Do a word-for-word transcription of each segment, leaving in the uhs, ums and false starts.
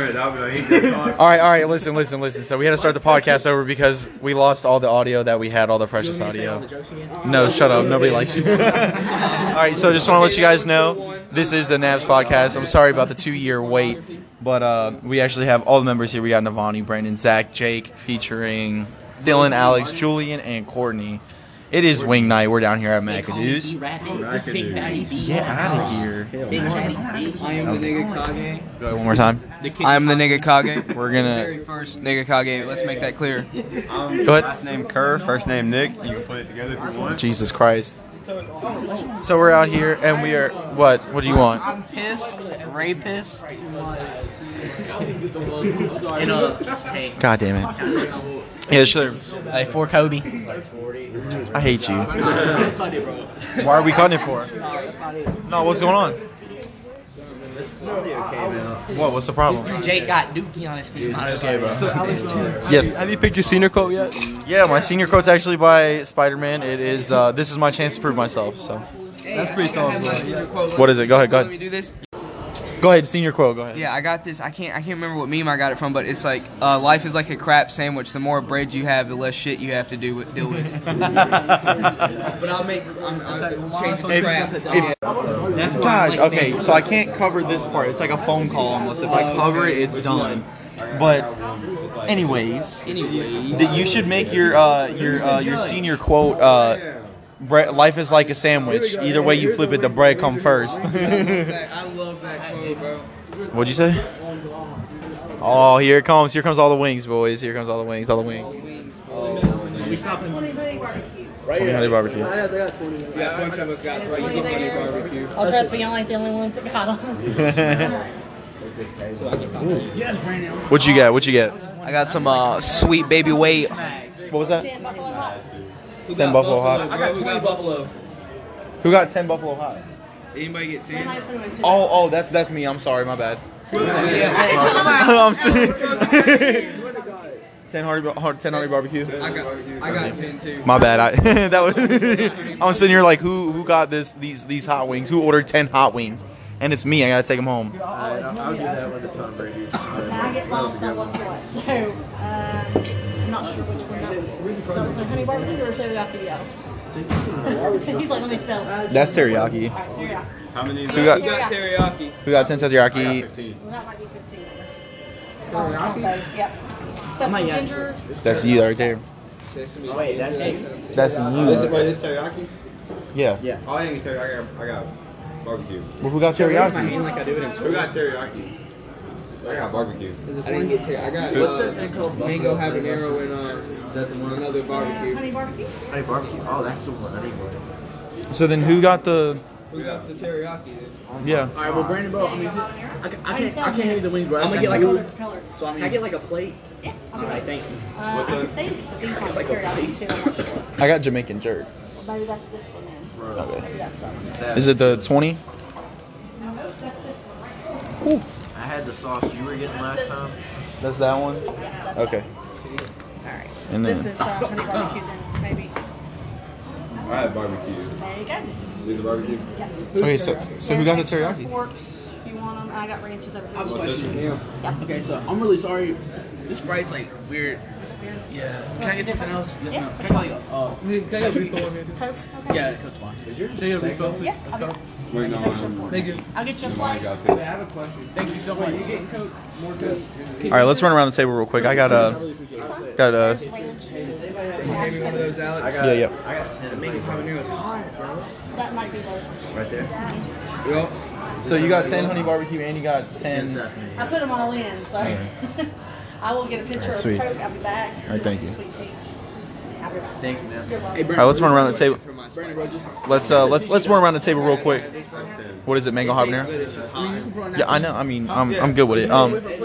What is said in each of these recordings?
turn it out. We don't need to talk. all right, all right. Listen, listen, listen. So we had to start the podcast over because we lost all the audio that we had, all the precious audio. No, shut up. Nobody likes you. all right, so just want to let you guys know this is the Nabs podcast. I'm sorry about the two-year wait, but uh, we actually have all the members here. We got Navani, Brandon, Zach, Jake, featuring Dylan, Alex, Julian, and Courtney. It is wing night. We're down here at McAdoo's. Get out of here. I am the nigga Kage. Go ahead one more time. I am the nigga Kage. We're going to. Very first nigga Kage. Let's make that clear. Um, Go ahead. Last name Kerr, first name Nick. You can put it together if you want. Jesus Christ. So we're out here and we are. What? What do you want? I'm pissed. Rapist. God damn it. Yeah, sure. Hey, for Kobe. I hate you. Why are we cutting it for? No, what's going on? What? What's the problem? This dude Jake got dookie on his face. Not okay, bro. Yes. Have you picked your senior coat yet? Yeah, my senior coat's actually by Spider-Man. It is. Uh, this is my chance to prove myself. So. That's pretty tall. What is it? Go ahead. Go ahead. Let me do this. Go ahead, senior quote. Go ahead. Yeah, I got this. I can't. I can't remember what meme I got it from, but it's like uh, life is like a crap sandwich. The more bread you have, the less shit you have to do with, deal with. But I'll make. I'm, I'll change the crap. If, if, That's God. Like, okay, so I can't cover this part. It's like a phone call almost. If I cover it, it's done. But, anyways, the, you should make your uh, your uh, your senior quote. Uh, Bre- life is like a sandwich. Either way you flip it, the bread come first. I love that quote, bro. What'd you say? Oh, here it comes. Here comes all the wings, boys. Here comes all the wings. All the wings. We stopped at twenty honey barbecue. twenty honey barbecue. I got twenty. Yeah, a bunch of us got twenty honey barbecue. I'll trust me, y'all ain't the only ones that got them. What you got? What you got? I got some uh, sweet baby weight. What was that? ten Buffalo, Buffalo Hot. I got twenty Buffalo. Who got ten Buffalo Hot? Anybody get ten? Oh, oh, that's that's me. I'm sorry, my bad. I'm sorry. ten Hardy, ten Hardy barbecue. I got, I got ten too. My bad. I that was. I'm sitting here like, who who got this these these hot wings? Who ordered ten hot wings? And it's me. I gotta take them home. Dude, I'll, I'll, I'll do that when the Tom Brady's. I get lost on what's what. So. Um, I'm not sure which one that was. So I was like, honey barbecue or teriyaki? Yeah. He's like, let me spell it. That's teriyaki. Alright, teriyaki. How many? Who got, got teriyaki? Who got ten teriyaki? I got fifteen. Well, that might be fifteen. Teriyaki? Yep. Sesame ginger. That's you right there. Sesame. Oh, wait, that's you. That's you. Wait, this teriyaki? Yeah. Yeah. Oh, I ain't teriyaki. I got barbecue. Well, who got teriyaki? Like I do it in who got teriyaki? I got barbecue. I didn't get to. I got uh, what's that thing called? Mango habanero and uh, doesn't want another barbecue. Uh, honey barbecue. Honey barbecue. Oh, that's the one. Anyway. So then, who got the? Who got the teriyaki? Then? Yeah. All right. Well, Brandon, bro. I mean, I can't. I can't, I can't eat the wings, bro. I'm gonna get like a. So I mean, I get like a plate. Yeah. All right. Thank you. Uh, what's up? I, like I got Jamaican jerk. Well, maybe that's this one. Then. Okay. Maybe that's one. Is it the twenty? No, that's this one. Ooh. I had the sauce you were getting last time. That's that one? Yeah. Okay. Alright. And then. This is uh, honey barbecue then, maybe. I had barbecue. There you go. These are barbecue? Yeah. Okay, so, so who got the teriyaki? Forks, if you want them. I got ranches everywhere. I was questioning. Yeah. Okay, so I'm really sorry. This fries like weird. Yeah. Can I get something else? Yeah. No. Can I call you? Oh. Can I get a refill on here? Coke? Okay. Yeah, Coke's fine. Is yours? Can I get a refill? Yeah. Okay. Wait, no, I'm thank you. I'll get you a flight. I have a question. Thank you so much. You getting Coke? More Coke? All right, let's run around the table real quick. I got a. Got a. Does anybody have any of those, Alex? Yeah, yeah. I got ten. The mango habanero is hot, bro. That might be those. Right there. Yep. So you got ten honey barbecue and you got ten. I put them all in, so. I will get a picture right, of Coke. I'll be back. All right, thank you. I'll be back. Thank you, man. Hey, Brent, all right, let's run around the table. Let's uh, let's let's run around the table real quick. What is it, mango habanero? Yeah, I know. I mean, I'm I'm good with it. Um, here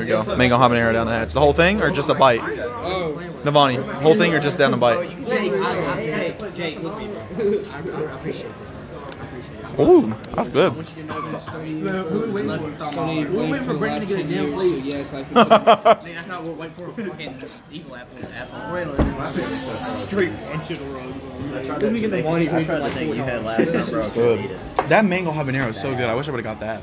we go. Mango habanero down the hatch. The whole thing or just a bite? Navani, whole thing or just down the bite? Jake, Jake, Jake, look at me. I appreciate this. Ooh, that's good. We're waiting for Brandon to get a damn plate. Yes, I think that's not what we're waiting for. Fucking evil apples, asshole. Straight bunch of the wrong. I tried to think you had last time, bro. That mango habanero is so good. I wish I would have got that.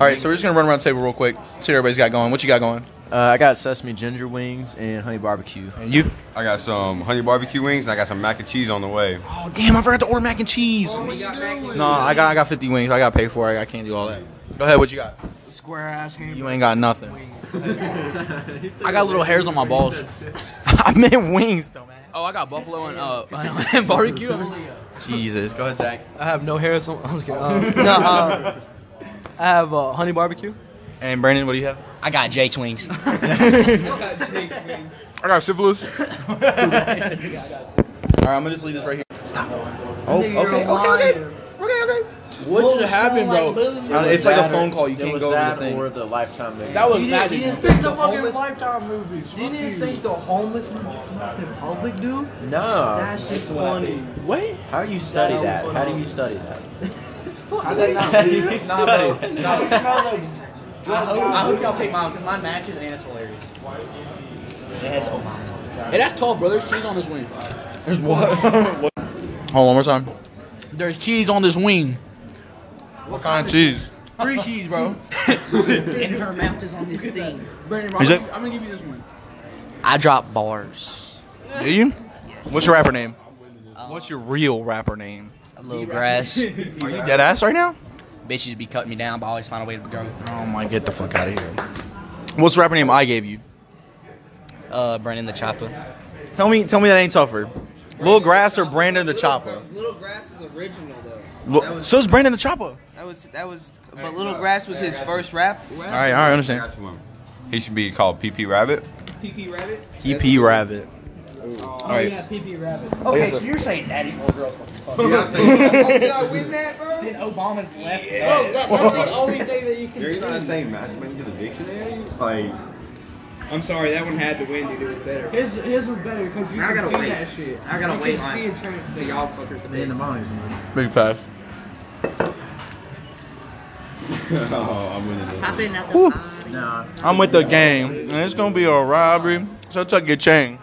All right, so we're just going to run around the table real quick, see what everybody's got going. What you got going? Uh, I got sesame ginger wings and honey barbecue. And you? I got some honey barbecue wings, and I got some mac and cheese on the way. Oh, damn, I forgot to order mac and cheese. Oh, you got mac and cheese? No, I got I got fifty wings. I got to pay for it. I can't do all that. Go ahead, what you got? Square-ass hamburger. You ain't got nothing. I got little hairs on my balls. I meant wings, though, man. Oh, I got buffalo and, uh, and barbecue. Jesus. Go ahead, Zach. I have no hairs on my balls. I'm just kidding. Um, no, um, I have uh, honey barbecue. And Brandon, what do you have? I got Jake's wings. I got Jake's wings. I got syphilis. All right, I'm going to just leave this right here. Stop. Oh, okay, okay, okay. Okay, okay. What, what just happened, bro? Like, know, it's like a phone call. You can't go over the thing. Or the Lifetime movie. That was magic. You didn't think the, the fucking homeless? Lifetime movies. You didn't think the homeless in public, dude? No. That's just funny. Wait. How do you study that? that? How do you study that? It's funny. How do not you study that? Nah, bro. I hope y'all pick mine, because mine matches and it's hilarious. It has Omar. It has tall brother's cheese on his wing. There's what? Hold on, one more time. There's cheese on this wing. What kind of cheese? Three cheese, bro. And her mouth is on this thing. Brandon, I'm, gonna, I'm gonna give you this one. I drop bars. Do you? What's your rapper name? Um, What's your real rapper name? Lil Grass. Are you dead ass right now? Bitches be cutting me down, but I always find a way to go. Oh my, get the fuck out of here. What's the rapper name I gave you? Uh, Brandon the Chopper. Tell me, tell me that ain't tougher. Lil Grass or Brandon the Chopper? Lil Grass is original though. L was, so is Brandon the Chopper. That was that was, but Lil Grass was his first rap. All right, all right, I understand. He should be called P P Rabbit. P P Rabbit. P P Rabbit. Oh, all right. Yeah, P P Rabbit. Okay, so you're saying daddy's little girl's fucking. You're not saying that. Did I win that, bro? Then Obama's left. Yeah. No, that's, that's the only thing that you can. You're not saying matchmaking to the dictionary, like. I'm sorry, that one had to win, dude. It was better. His, his was better because you I can see wait. that shit. I gotta you wait. I can see a chance to y'all fuckers to be in the minds, man. Big pass. Oh, I'm winning this. I've been at the body. Nah. I'm with the game, and it's gonna be a robbery. So tuck your chain.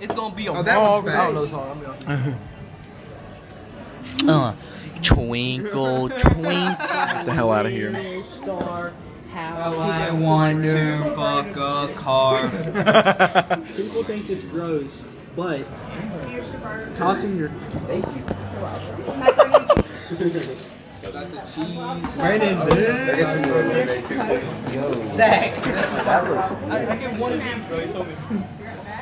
It's gonna be a oh, robbery. I don't know this song. I'm gonna. Uh, twinkle, twinkle. Get the hell out of here. Star. How I want to fuck a car. People thinks it's gross, but tossing your thank you. Got the cheese. Brandon's there. Zach. I get one of these.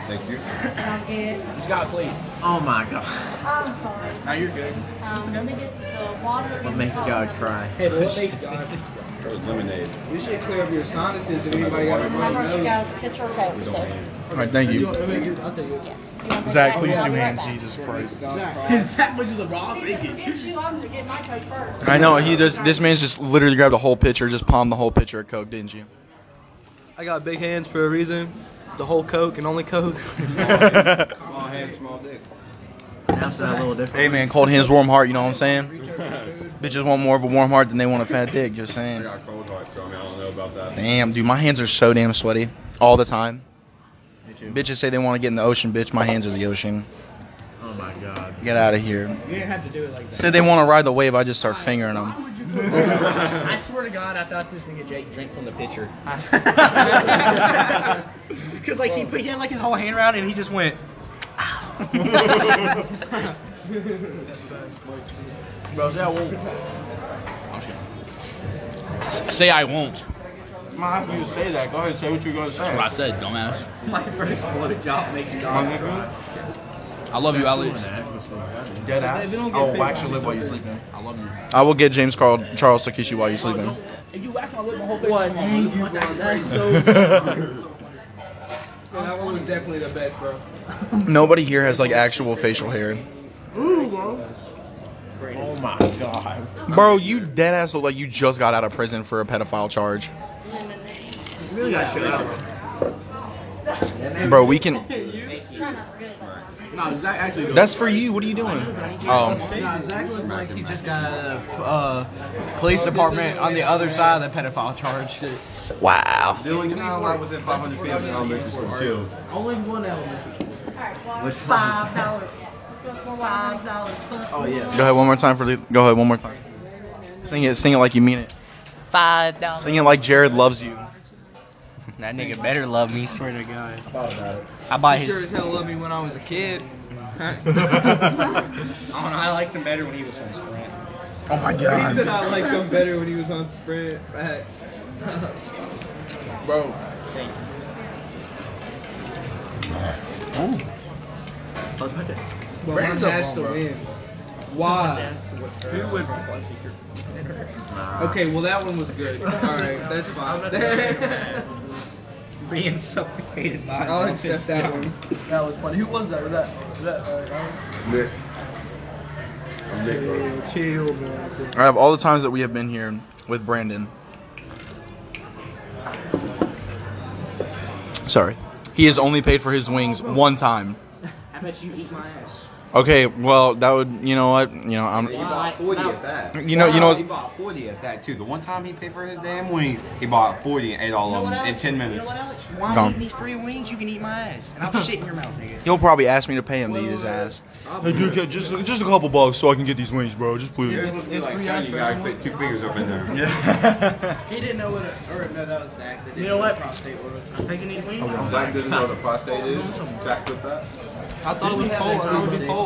Thank you. Scott, please. Oh my God. I'm sorry. Now you're good. Um, let me get the water. What makes God cry? Hey, what makes God cry? It was lemonade. You should clear up your sinuses if anybody got a problem. I brought you guys a pitcher of Coke, so. All right, thank you. Zach, please do hands, Jesus Christ. Zach, which is a raw bacon. I know, he does. This man's just literally grabbed a whole pitcher, just palmed the whole pitcher of Coke, didn't you? I got big hands for a reason. The whole Coke and only Coke. Small hands, small dick. That's a little different. Hey man, cold hands, warm heart, you know what I'm saying? Bitches want more of a warm heart than they want a fat dick, just saying. I got a cold heart, so I mean, I don't know about that. Damn, dude, my hands are so damn sweaty all the time. Me too. Bitches say they want to get in the ocean, bitch. My hands are the ocean. Oh my God. Get out of here. You didn't have to do it like that. Said they want to ride the wave, I just start fingering them. I swear to God, I thought this nigga Jake drank from the pitcher. Because like he, put, he had like his whole hand around and he just went, ow. Bro, say I won't. Oh, say I won't. I'm not happy you say that. Go ahead and say what you're going to say. That's what I said, dumbass. My first blowjob makes God cry. I love you, Ali. Dead ass. I will wax your lip while you're sleeping. I love you. I will get James Carl Charles to kiss you while you're sleeping. If you wax my lip, my whole face. What? That's so. That one was definitely the best, bro. Nobody here has like actual facial hair. Ooh, bro. Oh my God. Bro, you dead ass look like you just got out of prison for a pedophile charge. You really got shit out. Bro, we can. No, Zach actually. That's for you. What are you doing? Oh. No, Zach looks like he just got out of the uh, police department on the other side of the pedophile charge. Wow. Dylan, you're not allowed within five hundred feet of an elementary school, too. Only one elementary school. Which five dollars. Oh yeah. Go ahead one more time for. Go ahead one more time. Sing it. Sing it like you mean it. five down. Singing like Jared loves you. That nigga better love me, swear to God. I bought his. He sure as hell loved me when I was a kid. I don't know. I liked him better when he was on Sprint. Oh my God. He said I liked him better when he was on Sprint. Facts. Bro. Thank you. Oh. But Brandon's one has to win. Why? Who would? Okay, well that one was good. All right, that's fine. Being suffocated by. I'll accept that one. That was funny. Who was that? Was that? Was that? Uh, Nick. I'm Nick, bro. Chill, chill, bro. All right, of all the times that we have been here with Brandon. Sorry, he has only paid for his wings one time. I bet you eat my ass. Okay, well, that would, you know what, you know, I'm... He bought forty at that. You know, wow, you know... He bought forty at that, too. The one time he paid for his damn wings, he bought forty and ate all you know of them Alex, in ten minutes. You know what, Alex? While I'm eating these free wings, you can eat my ass. And I'll shit in your mouth, nigga. He'll probably ask me to pay him well, to eat his ass. Hey, dude, just, just a couple bucks so I can get these wings, bro. Just please. It's, it's, it's like, you gotta put two fingers up in there. Yeah. He didn't know what a... Or, no, that was Zach. That you know what? Prostate was. I'm taking these wings. Oh, Zach doesn't know what a prostate is? Zach put that? I thought it was cold.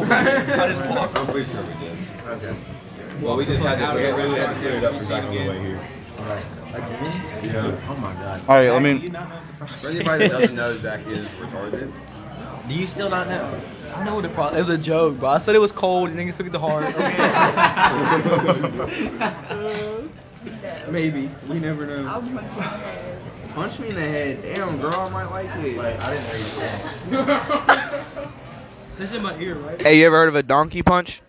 I thought it was cold. I'm pretty sure we did. Okay. Well, we just had to, we really had to clear it up for Zach on the way here. All right. Yeah. Oh my God. All right. I mean, for anybody that doesn't know, Zach is retarded. Do you still not know? I know what the problem. It was a joke, bro. I said it was cold, and niggas took it to heart. Maybe. We never know. Punch me in the head. Damn, girl, I might like it. I didn't know you were. That's in my ear, right? Hey, you ever heard of a donkey punch?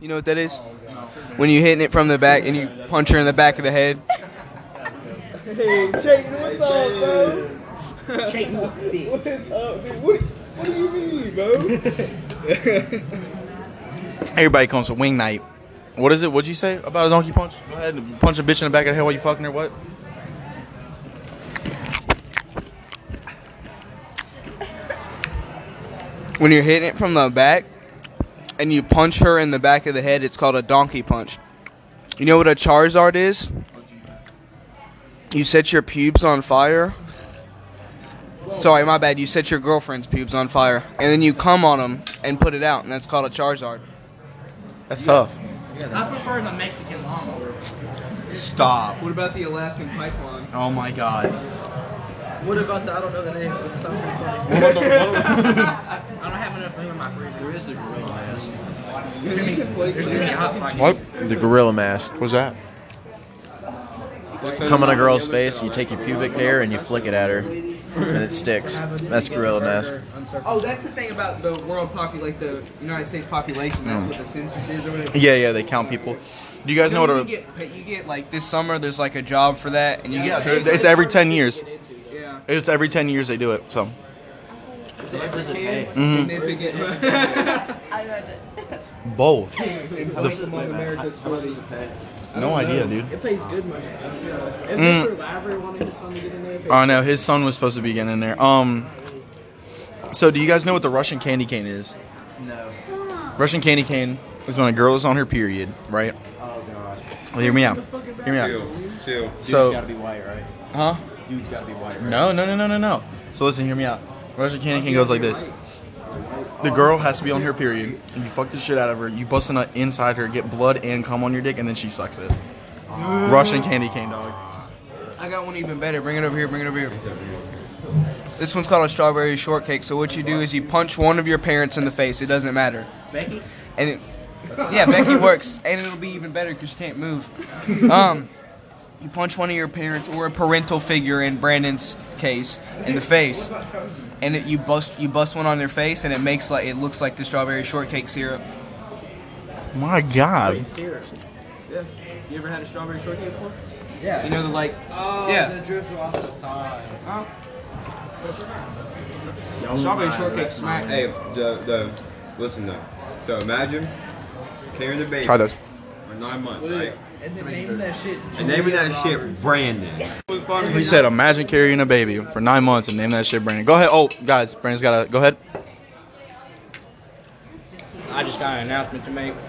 You know what that is? Oh, no. When you're hitting it from the back and you punch her in the back of the head. Hey, Chayton, what's up, bro? Chayton, what is up, dude? What, what do you mean, bro? Everybody comes to wing night. What is it? What'd you say about a donkey punch? Go ahead and punch a bitch in the back of the head while you fucking her, what? When you're hitting it from the back and you punch her in the back of the head, it's called a donkey punch. You know what a Charizard is? You set your pubes on fire. Sorry, my bad. You set your girlfriend's pubes on fire. And then you cum on them and put it out, and that's called a Charizard. That's tough. I prefer the Mexican lawnmower. Stop. What about the Alaskan pipeline? Oh, my God. What about the, I don't know the name, but it sounds pretty funny. I don't have enough room in my freezer. There is the gorilla mask. What? The gorilla mask. What's that? Come in a girl's face, you take your pubic hair, and you flick it at her, and it sticks. That's gorilla mask. Oh, that's the thing about the world population, like the United States population. That's mm. what the census is or whatever. Yeah, yeah, they count people. Do you guys know, know what a... You get, you get, like, this summer, there's, like, a job for that, and you yeah, get... It's every ten years. It's every ten years they do it, so. Is it every ten? Mm-hmm. I read it. That's both. No idea, dude. It pays good money. Oh no, his son was supposed to be getting in there. Um. So, do you guys know what the Russian candy cane is? No. Russian candy cane is when a girl is on her period, right? Oh gosh. Hear me out. Hear me out. Chill. So. Gotta be white, right? Huh? Dude's gotta be white, right? No, no, no, no, no, no. So listen, hear me out. Russian candy cane goes like this. The girl has to be on her period, and you fuck the shit out of her. You bust a nut inside her, get blood and cum on your dick, and then she sucks it. Uh, Russian candy cane, dog. I got one even better. Bring it over here. Bring it over here. This one's called a strawberry shortcake. So what you do is you punch one of your parents in the face. It doesn't matter. Becky. And it, yeah, Becky works, and it'll be even better because you can't move. Um. You punch one of your parents or a parental figure in Brandon's case in the face, and it, you bust you bust one on their face, and it makes like it looks like the strawberry shortcake syrup. My God. Wait, syrup. Yeah. You ever had a strawberry shortcake before? Yeah. You know the like. Oh, yeah. The drizzle off the side. Huh? Oh, strawberry shortcake smack. Hey, the the listen though. So imagine carrying the baby. Try this. For nine months, what right? And then naming that shit. And naming that Roberts. shit Brandon. He said, imagine carrying a baby for nine months and name that shit Brandon. Go ahead. Oh, guys, Brandon's got to go ahead. I just got an announcement to make. Go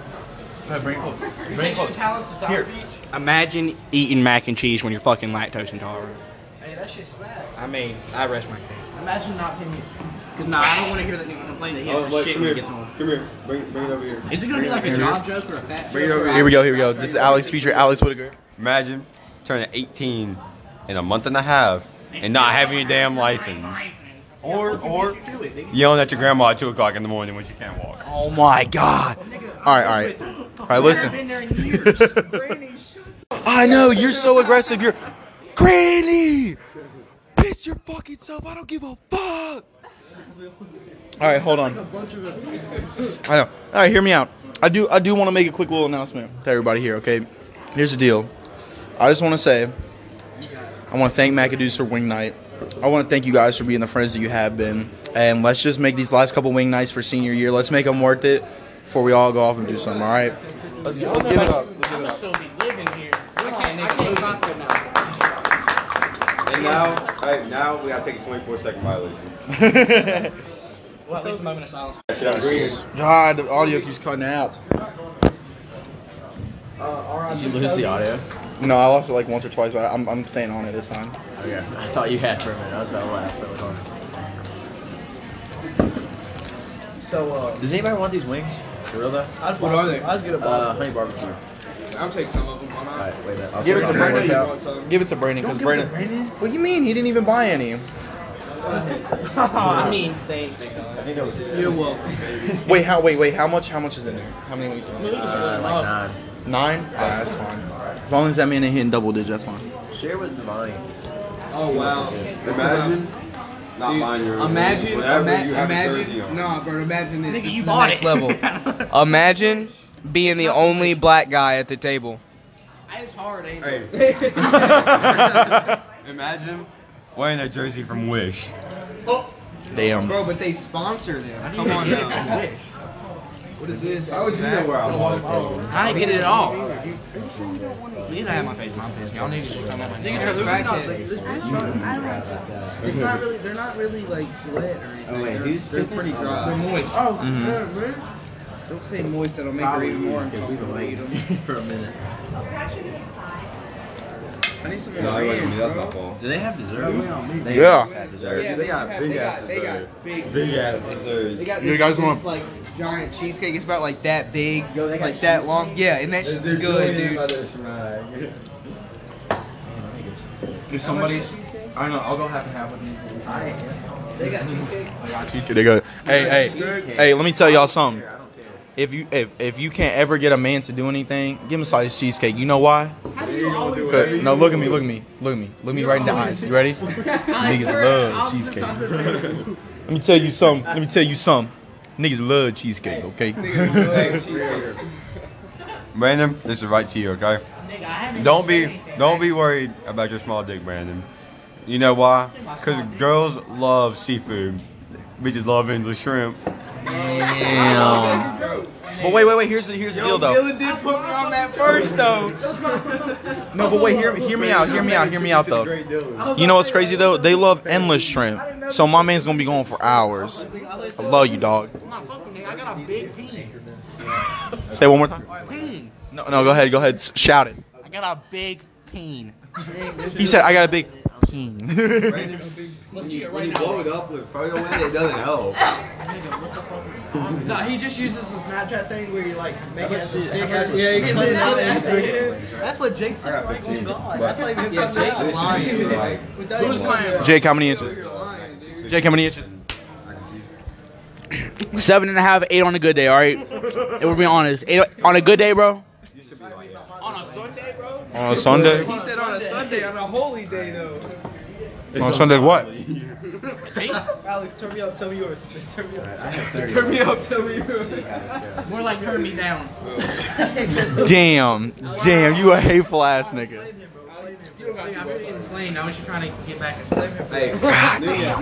ahead, Brandon. Close. Brandon, close. Here. Imagine eating mac and cheese when you're fucking lactose intolerant. Hey, that shit's fast. I mean, I rest my case. Imagine not him. Cause nah, I don't want to hear that nigga complain that he has oh, look, shit when he gets on. Come here, bring, bring it over here. Is it gonna bring be like a job joke or a fat joke? Here we go, here we go. This is Alex feature Alex Whitaker. Imagine turning eighteen in a month and a half and not having your damn license. Or, or yelling at your grandma at two o'clock in the morning when she can't walk. Oh my god. Alright, alright. Alright, listen. I know, you're so aggressive. You're. Granny! Bitch your fucking self. I don't give a fuck. Alright, hold on. I know. Alright, hear me out. I do I do want to make a quick little announcement to everybody here, okay? Here's the deal. I just want to say, I want to thank McAdoo's for Wing Night. I want to thank you guys for being the friends that you have been. And let's just make these last couple Wing Nights for senior year. Let's make them worth it before we all go off and do something, alright? Let's, let's give it up. Let's give it up. I'm still be living here. And now, right, now we got to take a twenty-four second violation. Well, at least a moment of silence. God, the audio keeps cutting out. Uh, Did you lose the audio? No, I lost it like once or twice, but I'm, I'm staying on it this time. Okay. I thought you had for a minute. I was about to laugh, but it was on. So, uh... does anybody want these wings? For real, though? I was, what are they? I was good at uh, honey barbecue. I'll take some of them. Why not? Alright, wait a minute. Give it, to Brandon. Brandon. Give it to Brandon. Don't give Brandon, it to Brandon. What do you mean? He didn't even buy any. I mean, thanks. I think that was it. You're welcome. Wait, how? Wait, wait. How much? How much is in there? How many? Uh, like nine. Nine? Oh, that's fine. As long as that man ain't hitting double digits, that's fine. Share with the money. Oh wow! Imagine. Not dude, mine, your imagine. Ima you imagine. No, bro. Imagine this. Nigga, this you is bought the next it. Level. Imagine being the only black guy at the table. It's hard, ain't it? Hey. Imagine wearing a jersey from Wish. Oh. Damn. Bro, but they sponsor them. Come on now. Wish. What is this? How would you know where I was? I didn't get it at all. You either have my face, my face. Y'all niggas should come up with it. It's not really, they're not really like wet or anything. Oh, wait, these they're pretty dry. They're moist. Oh, mm-hmm. Yeah, man. Don't say moist, that'll make her even more because we've been waiting for a minute. I need some more. No, ranch, that's my fault. Do they have dessert? Yeah. They yeah. Have dessert. Yeah, they got big ass dessert. They got big, big ass dessert. They got this, you guys this, want this like giant cheesecake. It's about like that big, yo, like cheesecake? That long. Yeah, and that they're, shit's they're good, dude. If somebody, I don't know. I'll go half and half with me. I ain't here. They got cheesecake. I got cheesecake. They go. Hey, hey, hey. Let me tell y'all something. If you if, if you can't ever get a man to do anything, give him a slice of cheesecake. You know why? How do you always do it? No, look at me, look at me, look at me, look me right in the eyes. You ready? Niggas love cheesecake. Let me tell you something. Let me tell you something. Niggas love cheesecake, okay? Brandon, this is right to you, okay? Don't be don't be worried about your small dick, Brandon. You know why? Because girls love seafood. Bitches love English shrimp. Damn. But wait, wait, wait. Here's the here's the deal, though. Dylan did put me on that first, though. No, but wait. Hear hear me out. Hear me out. Hear me out, though. You know what's crazy though? They love endless shrimp. So my man's gonna be going for hours. I love you, dog. I got a big peen. Say one more time. No, no. Go ahead. Go ahead. Shout it. I got a big peen. He said, "I got a big." When you, when you blow it up with photo in it, it doesn't help. No, he just uses the Snapchat thing where you like make it as a stick. That's what Jake's just like. Oh god, that's like yeah, Jake's lying. Right. Who's lying? Jake, how many inches? Lying, Jake, how many inches? Seven and a half, eight on a good day. All right, it would be honest. Eight on a good day, bro. On a Sunday, bro? On a Sunday? He said on a Sunday, on a holy day, though. It's on a Sunday what? Alex, turn me up, tell me yours. Turn me up, right, turn me up tell me yours. More like turn me down. Damn. Damn, you a hateful ass nigga. I've been getting inflamed. I was just trying to get back to flame. Hey, God damn.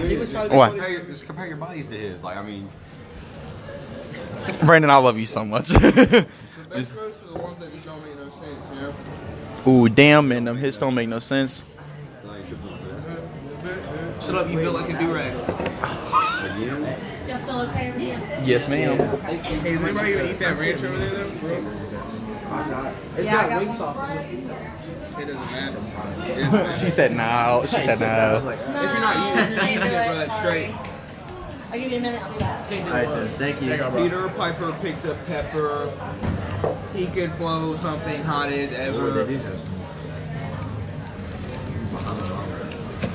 What? Just compare your bodies to his. Like, I mean. Brandon, I love you so much. Best roasts are the ones that just don't make no sense, you know? Ooh, damn, man, them hits don't make no sense. Shut up, you feel like a do-rag. Y'all still okay with me? Yes, ma'am. Is anybody gonna eat that ranch over there, though? I got it's yeah, got wing sauce in it. It doesn't matter. She said no. She said no. If you're not using it, you're that straight. I'll give you a minute. I'll be back. Alright then, thank you. Peter Piper picked up Pepper. He could flow something hot as ever.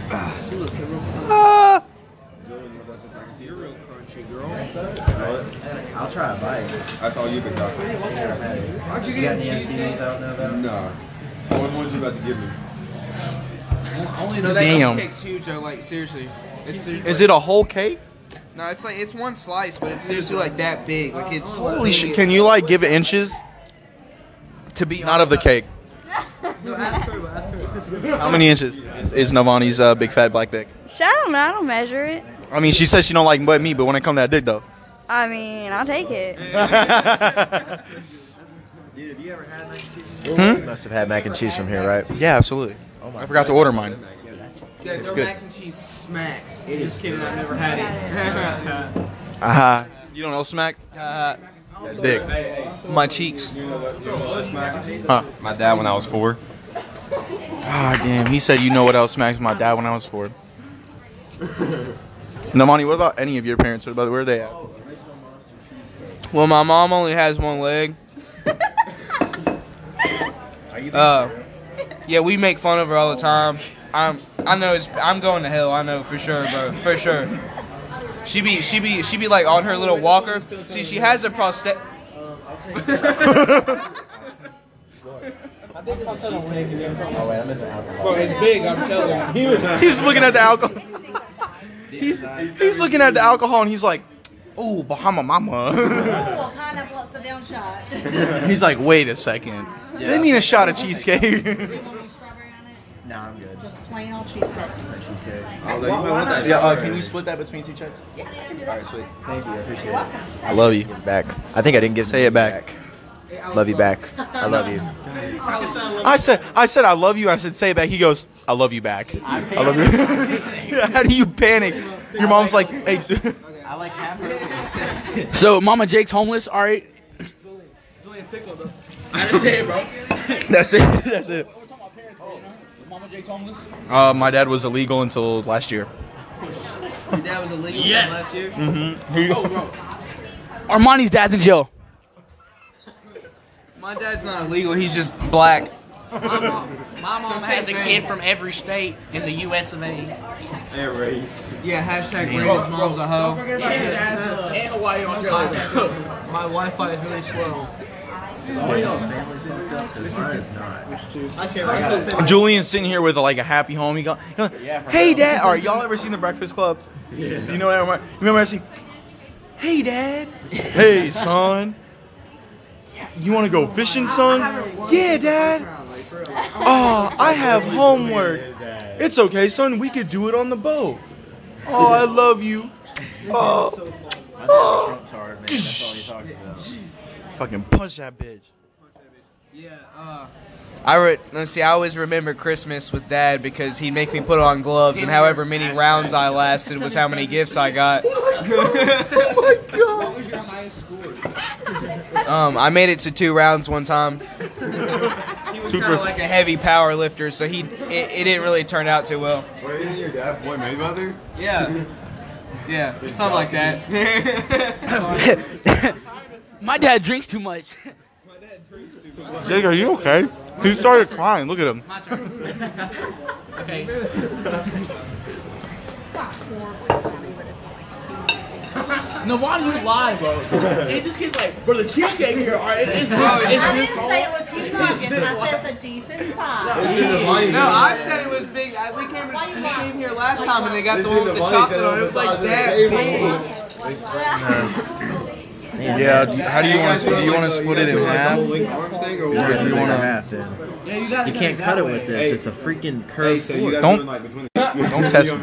Ah, see what's real ah. Real crunchy, girl. I'll try a bite. That's all you can got. Aren't you getting cheese steaks? No. What one's you about to give me? I only know that damn. Cake's huge though, like seriously. It's seriously. Is it a whole cake? No, it's like it's one slice, but it's seriously like that big. Like it's holy shit! Can you like give it inches? To be not of the cake. How many inches is, is Navani's uh, big fat black dick? I don't know. I don't measure it. I mean, she says she don't like butt meat, but when it comes to that dick though. I mean, I'll take it. Dude, have you ever had mac and cheese? Hmm? Must have had mac and cheese from here, right? Yeah, absolutely. Oh my I forgot God. to order mine. Yeah, it's good. Mac and cheese smacks. It just kidding, I've never had it. Uh-huh. You don't know smack? Uh, that dick. My cheeks. Huh. My dad when I was four. Ah, damn. He said, you know what else smacks my dad when I was four. Namani, what about any of your parents? Where are they at? Well, my mom only has one leg. uh, yeah, we make fun of her all the time. I'm, I know it's, I'm going to hell. I know for sure, bro. For sure. She be, she be, she be like on her little walker. See, she has a prosthetic. Um, I'll take that. I think it's a cheesecake. Oh, wait, I'm in the alcohol. Bro, it's big, I'm telling you. He's looking at the alcohol. He's, he's looking at the alcohol and he's like, ooh, Bahama Mama. Ooh, pineapple upside down shot. He's like, wait a second. Yeah. They mean a shot of cheesecake. No, I'm good. Just plain old cheesecake. Cheesecake. Oh, you might want that. Yeah, uh, can you split that between two checks? Yeah. All right, sweet. Thank you. I appreciate it. I love you. Back. I think I didn't get say it back. Love you back. I love you. I said, I said, I love you. I said, say it back. He goes, I love you back. I, I love you. How do you panic? Your mom's like, hey. I like happy. So, Mama Jake's homeless. All right. That's it, bro. That's it. That's it. Mama Jake's homeless? Uh, my dad was illegal until last year. Your dad was illegal yeah. until last year? Mm-hmm. Oh, bro. Armani's dad's in jail. My dad's not illegal, he's just black. My mom, my mom so has a kid from every state in the U S of A. And race. Yeah, hashtag Brandon's mom's a hoe. Don't forget about yeah. your dad's a hoe. And Hawaii on my, my Wi-Fi is really slow. Julian's sitting here with a, like a happy home. He go, he goes, hey dad, are y'all ever seen The Breakfast Club? Yeah. You know what I remember? I see, hey dad, hey son, you want to go fishing, son? Yeah, dad. Oh, I have homework. It's okay, son. We could do it on the boat. Oh, I love you. Oh, oh. That's all he talks about. Fucking punch that bitch. Yeah, uh, I re let's see. I always remember Christmas with Dad because he'd make me put on gloves, and however many rounds I lasted was how many gifts I got. Oh my god! Oh my god. What was your highest score? Um, I made it to two rounds one time. He was kind of like a heavy power lifter, so he it, it didn't really turn out too well. Wait, isn't your dad Floyd Mayweather? Yeah, yeah, something like that. My dad drinks too much. My dad drinks too much. Jake, are you okay? He started crying. Look at him. My turn. Okay. It's not horribly funny, but it's not like a no, why do you lie, bro? And this kid's like, bro, the cheesecake here, all right? It's, it's, no, it's, I didn't it's say it was humongous. I said it's a decent size. No, I said it was big. I, we came, we came here last time, and they got the one with the chocolate on it. It was like that. Yeah, do you, how do you want to do you want to split it in half? Do you want to half then? Yeah, you guys. You can't cut it with this. Hey, it's a freaking curve. Hey, so don't don't test me.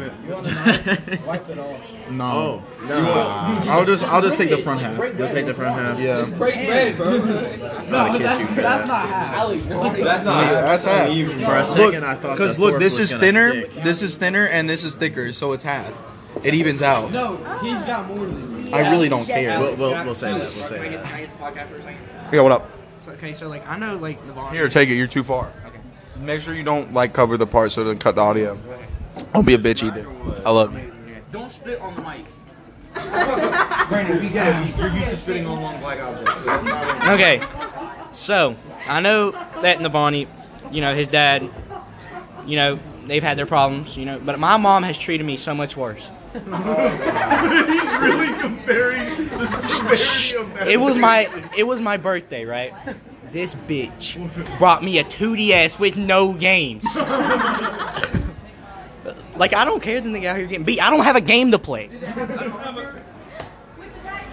No. Oh, no. Uh, I'll just I'll just take the front half. You'll take the front half. Yeah. Break bread, bro. No, that's that's not half. That's not that's half. For a second I thought cuz look, this is thinner. This is thinner and this is thicker, so it's half. It evens out. No, he's got more than me. I really don't care. We'll, we'll, we'll say that. We'll say that. Yeah, what up? Okay, so like I know like the volume. Here, take it. You're too far. Okay. Make sure you don't like cover the part so it doesn't cut the audio. Don't be a bitch either. I love you. Don't spit on the mic. Brandon, we get it. You're used to spitting on long black objects. Okay. So I know that Navani, you know, his dad, you know, they've had their problems, you know, but my mom has treated me so much worse. Oh, he's really comparing the severity of that. It was my it was my birthday, right? This bitch brought me a two D S with no games. Like, I don't care if the nigga out here getting beat. I don't have a game to play. Did it have a...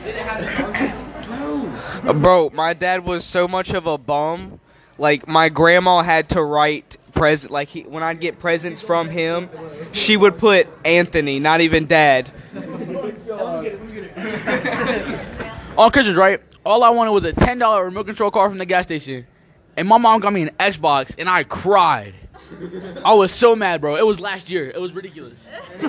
Did it have a... Bro, my dad was so much of a bum. Like, my grandma had to write... Present like he, when I'd get presents from him, she would put Anthony, not even Dad. All Christmas, right? All I wanted was a ten dollar remote control car from the gas station, and my mom got me an Xbox, and I cried. I was so mad, bro. It was last year. It was ridiculous. I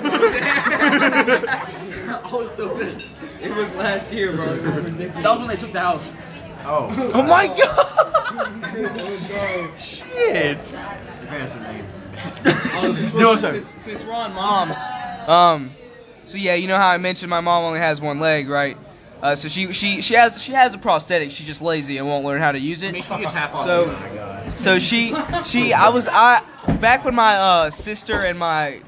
was so pissed. It was last year, bro. It was ridiculous. That was when they took the house. Oh. Oh my God. Oh God. Shit. No, sir. Since, since we're on moms, um, so yeah, you know how I mentioned my mom only has one leg, right? Uh, so she she she has she has a prosthetic. She's just lazy and won't learn how to use it. I mean, she can tap off. So, oh my God. so she she I was I back when my uh, sister and my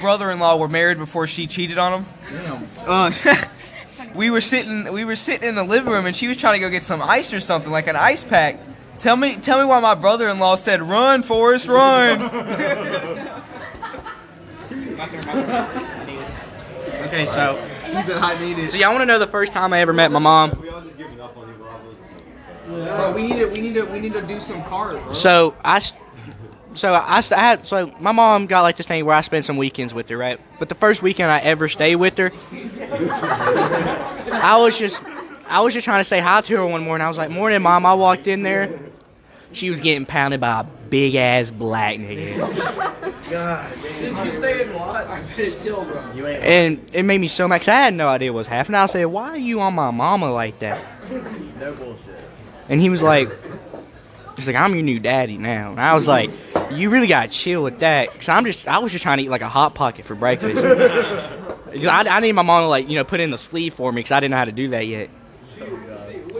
brother-in-law were married before she cheated on him. Damn. Uh, we were sitting we were sitting in the living room and she was trying to go get some ice or something like an ice pack. Tell me, tell me why my brother-in-law said, "Run, Forrest, run." Okay, so he said, "I need it." So y'all want to know the first time I ever met my mom? We all just giving up on you, bro. We need to, we need to, we need to do some card, bro. So I, so I, I had, so my mom got like this thing where I spent some weekends with her, right? But the first weekend I ever stayed with her, I was just. I was just trying to say hi to her one morning. I was like, "Morning, Mom." I walked in there. She was getting pounded by a big-ass black nigga. God, did you say it what? I bet it's still, bro. And it made me so mad because I had no idea what was happening. I said, "Why are you on my mama like that?" No bullshit. And he was like, he's like, "I'm your new daddy now." And I was like, "You really got to chill with that." Because I'm just, I was just trying to eat like a Hot Pocket for breakfast. I, I need my mom to like, you know, put in the sleeve for me because I didn't know how to do that yet.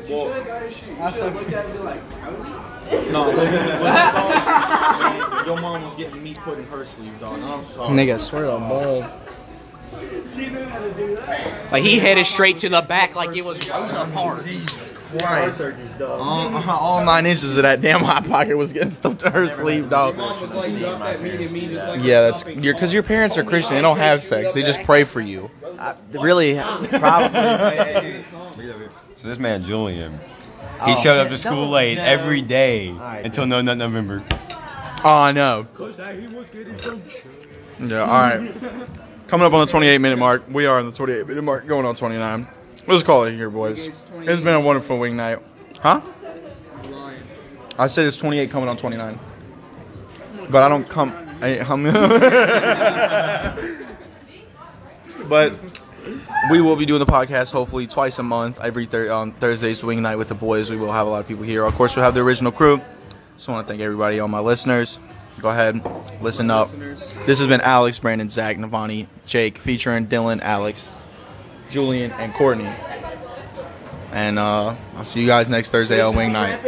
Well, no, when your mom was getting meat put in her sleeve, dog. I'm sorry. Nigga, swear to God. She knew how to do that. Like he headed straight to the back, like it was apart. Jesus Christ! All, all nine inches of that damn Hot Pocket was getting stuffed to her sleeve, dog. Yeah, that's you're because your parents are Christian. They don't have sex. They just pray for you. I, really, probably. So this man Julian, he oh, showed up to school late no. every day right, until no nut November. Oh no. Yeah, all right. Coming up on the twenty-eight minute mark. We are on the twenty-eight minute mark, going on twenty-nine. We'll just call it here, boys. It's been a wonderful wing night, huh? I said it's twenty-eight coming on twenty-nine, but I don't come. I, I'm but. We will be doing the podcast hopefully twice a month, every thir- on Thursdays, Wing Night with the boys. We will have a lot of people here. Of course, we'll have the original crew. Just want to thank everybody, all my listeners. Go ahead, listen up. This has been Alex, Brandon, Zach, Navani, Jake, featuring Dylan, Alex, Julian, and Courtney. And uh, I'll see you guys next Thursday on Wing Night.